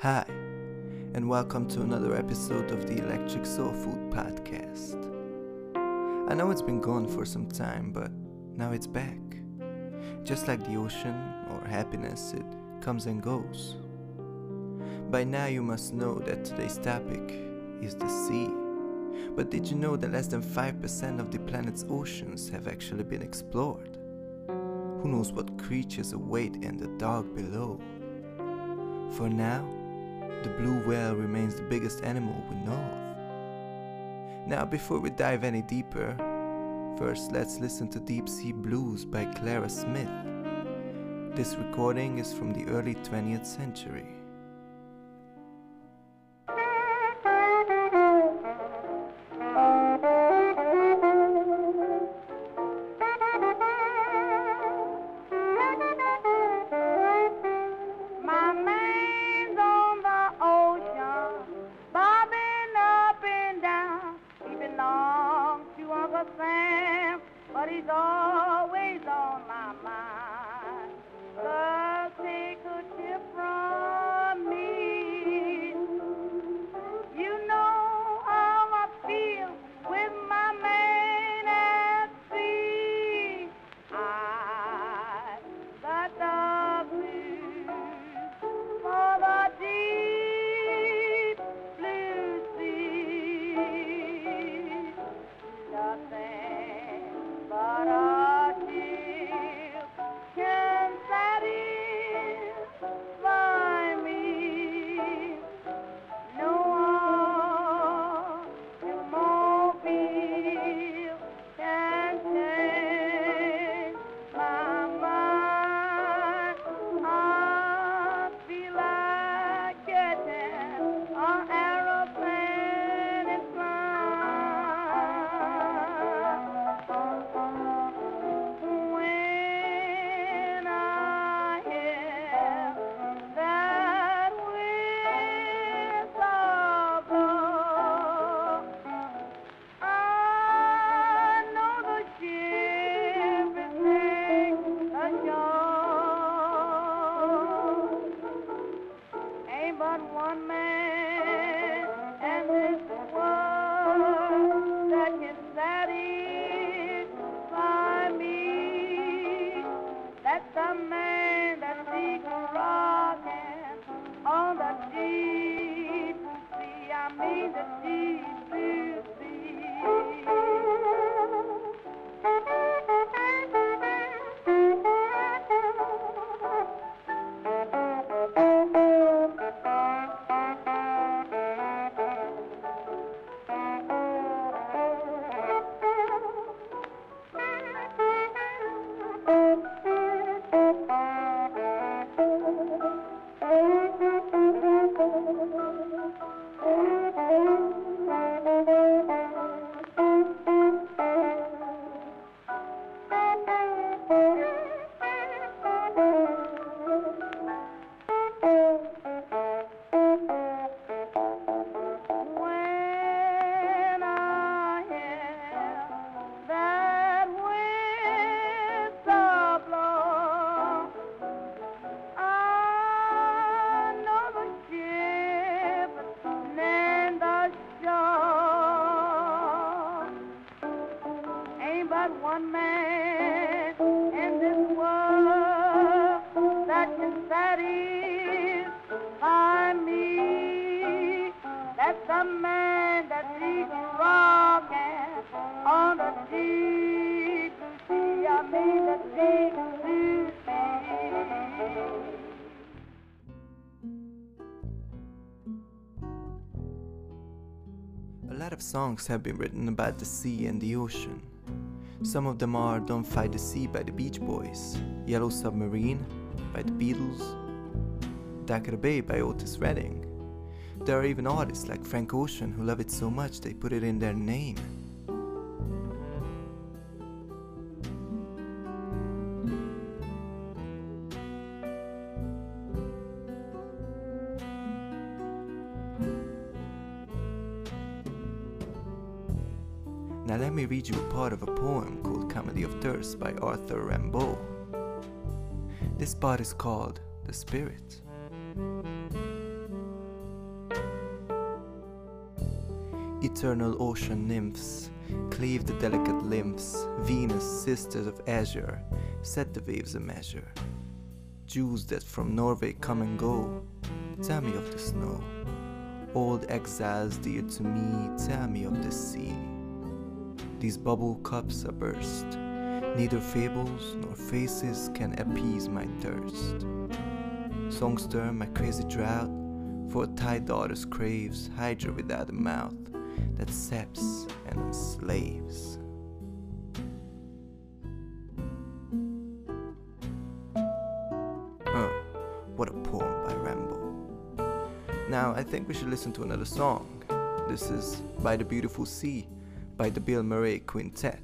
Hi, and welcome to another episode of the Electric Soul Food podcast. I know it's been gone for some time, but now it's back. Just like the ocean or happiness, it comes and goes. By now you must know that today's topic is the sea. But did you know that less than 5% of the planet's oceans have actually been explored? Who knows what creatures await in the dark below? For now, the blue whale remains the biggest animal we know of. Now, before we dive any deeper, first let's listen to Deep Sea Blues by Clara Smith. This recording is from the early 20th century. A lot of songs have been written about the sea and the ocean. Some of them are Don't Fight the Sea by the Beach Boys, Yellow Submarine by the Beatles, Titanic Blues by Otis Redding. There are even artists like Frank Ocean who love it so much they put it in their name. Now let me read you a part of a poem called Comedy of Thirst by Arthur Rimbaud. This part is called The Spirit. eternal ocean nymphs, cleave the delicate limbs, Venus, sisters of azure, set the waves a measure. Jews that from Norway come and go, tell me of the snow. Old exiles dear to me, tell me of the sea. These bubble cups are burst, neither fables nor faces can appease my thirst. Songster, my crazy drought, for thy daughter's craves Hydra without a mouth that saps and enslaves. What a poem by Rimbaud. Now I think we should listen to another song. This is By the Beautiful Sea by the Bill Murray Quintet.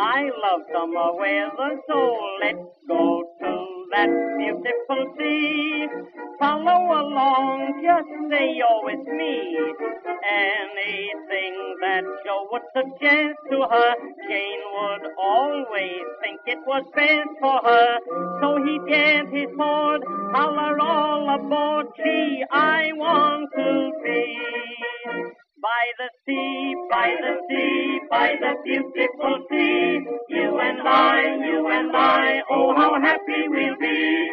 I love summer weather, so let's go to that beautiful sea. Follow along, just say you're with me. Anything that Joe would suggest to her, Jane would always think it was best for her. So he get his board, holler all aboard, gee, I want to be. By the sea, by the sea, by the beautiful sea, you and I, oh how happy we'll be.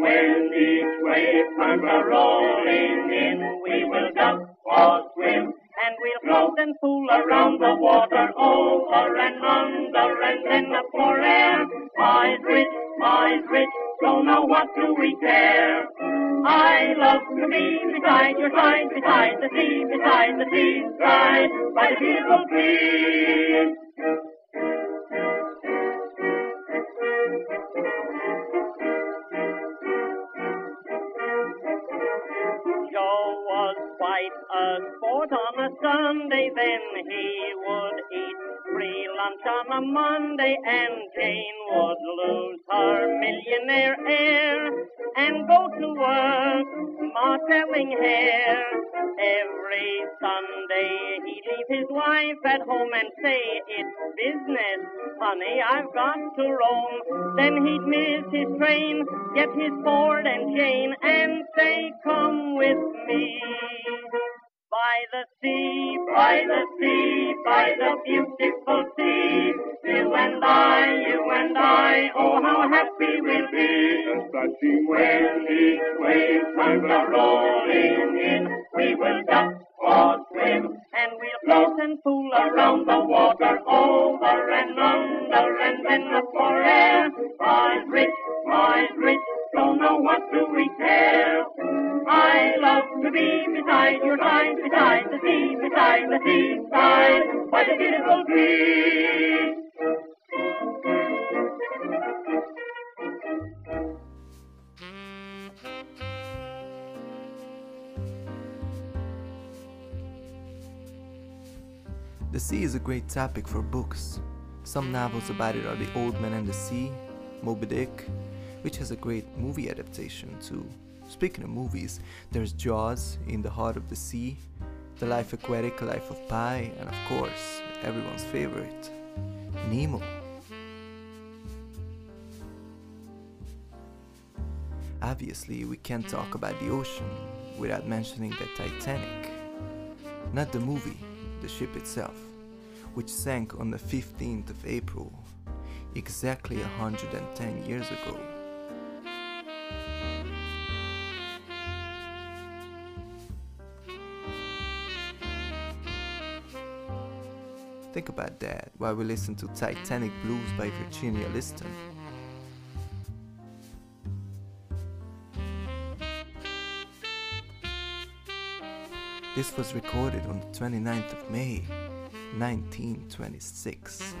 When each wave comes a-rolling in, we will duck or swim, and we'll float and fool around the water, over and under, and then up for air. Eyes rich, don't know what do we care. I love to be beside your side, beside the sea, right by the beautiful sea. Joe was quite a sport on a Sunday, then he would eat free lunch on a Monday, and Jane would lose her millionaire heir and go to work, marteling hair. Every Sunday he'd leave his wife at home and say, it's business, honey, I've got to roam. Then he'd miss his train, get his board and chain, and say, come with me. By the sea, by the sea, by the beautiful sea, you and I, oh how happy we'll be. Splashing when each wave comes a-rolling in, we will duck or swim, and we'll float and fool around the water, over and under, and then up for air. Eyes rich, don't know what do we care. I love to be beside your side, beside the sea, side by the beautiful sea. The sea is a great topic for books. Some novels about it are The Old Man and the Sea, Moby Dick, which has a great movie adaptation too. Speaking of movies, there's Jaws, In the Heart of the Sea, The Life Aquatic, Life of Pi, and of course, everyone's favorite, Nemo. Obviously, we can't talk about the ocean without mentioning the Titanic. Not the movie, the ship itself, which sank on the 15th of April, exactly 110 years ago. Think about that while we listen to Titanic Blues by Virginia Liston. This was recorded on the 29th of May, 1926.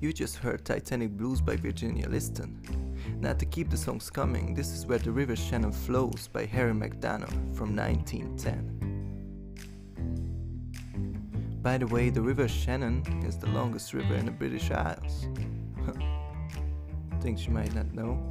You just heard Titanic Blues by Virginia Liston. Now to keep the songs coming, this is Where the River Shannon Flows by Harry McDonough from 1910. By the way, the River Shannon is the longest river in the British Isles. Things you might not know.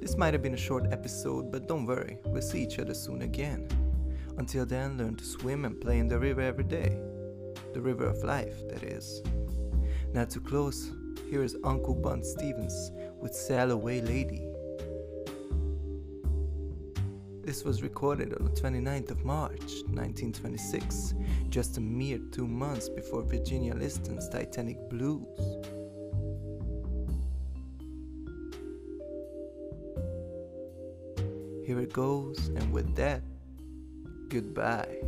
This might have been a short episode, but don't worry, we'll see each other soon again. Until then, learn to swim and play in the river every day. The river of life, that is. Now to close, here is Uncle Bun Stevens with Sail Away Lady. This was recorded on the 29th of March, 1926, just a mere 2 months before Virginia Liston's Titanic Blues. Here it goes, and with that, goodbye.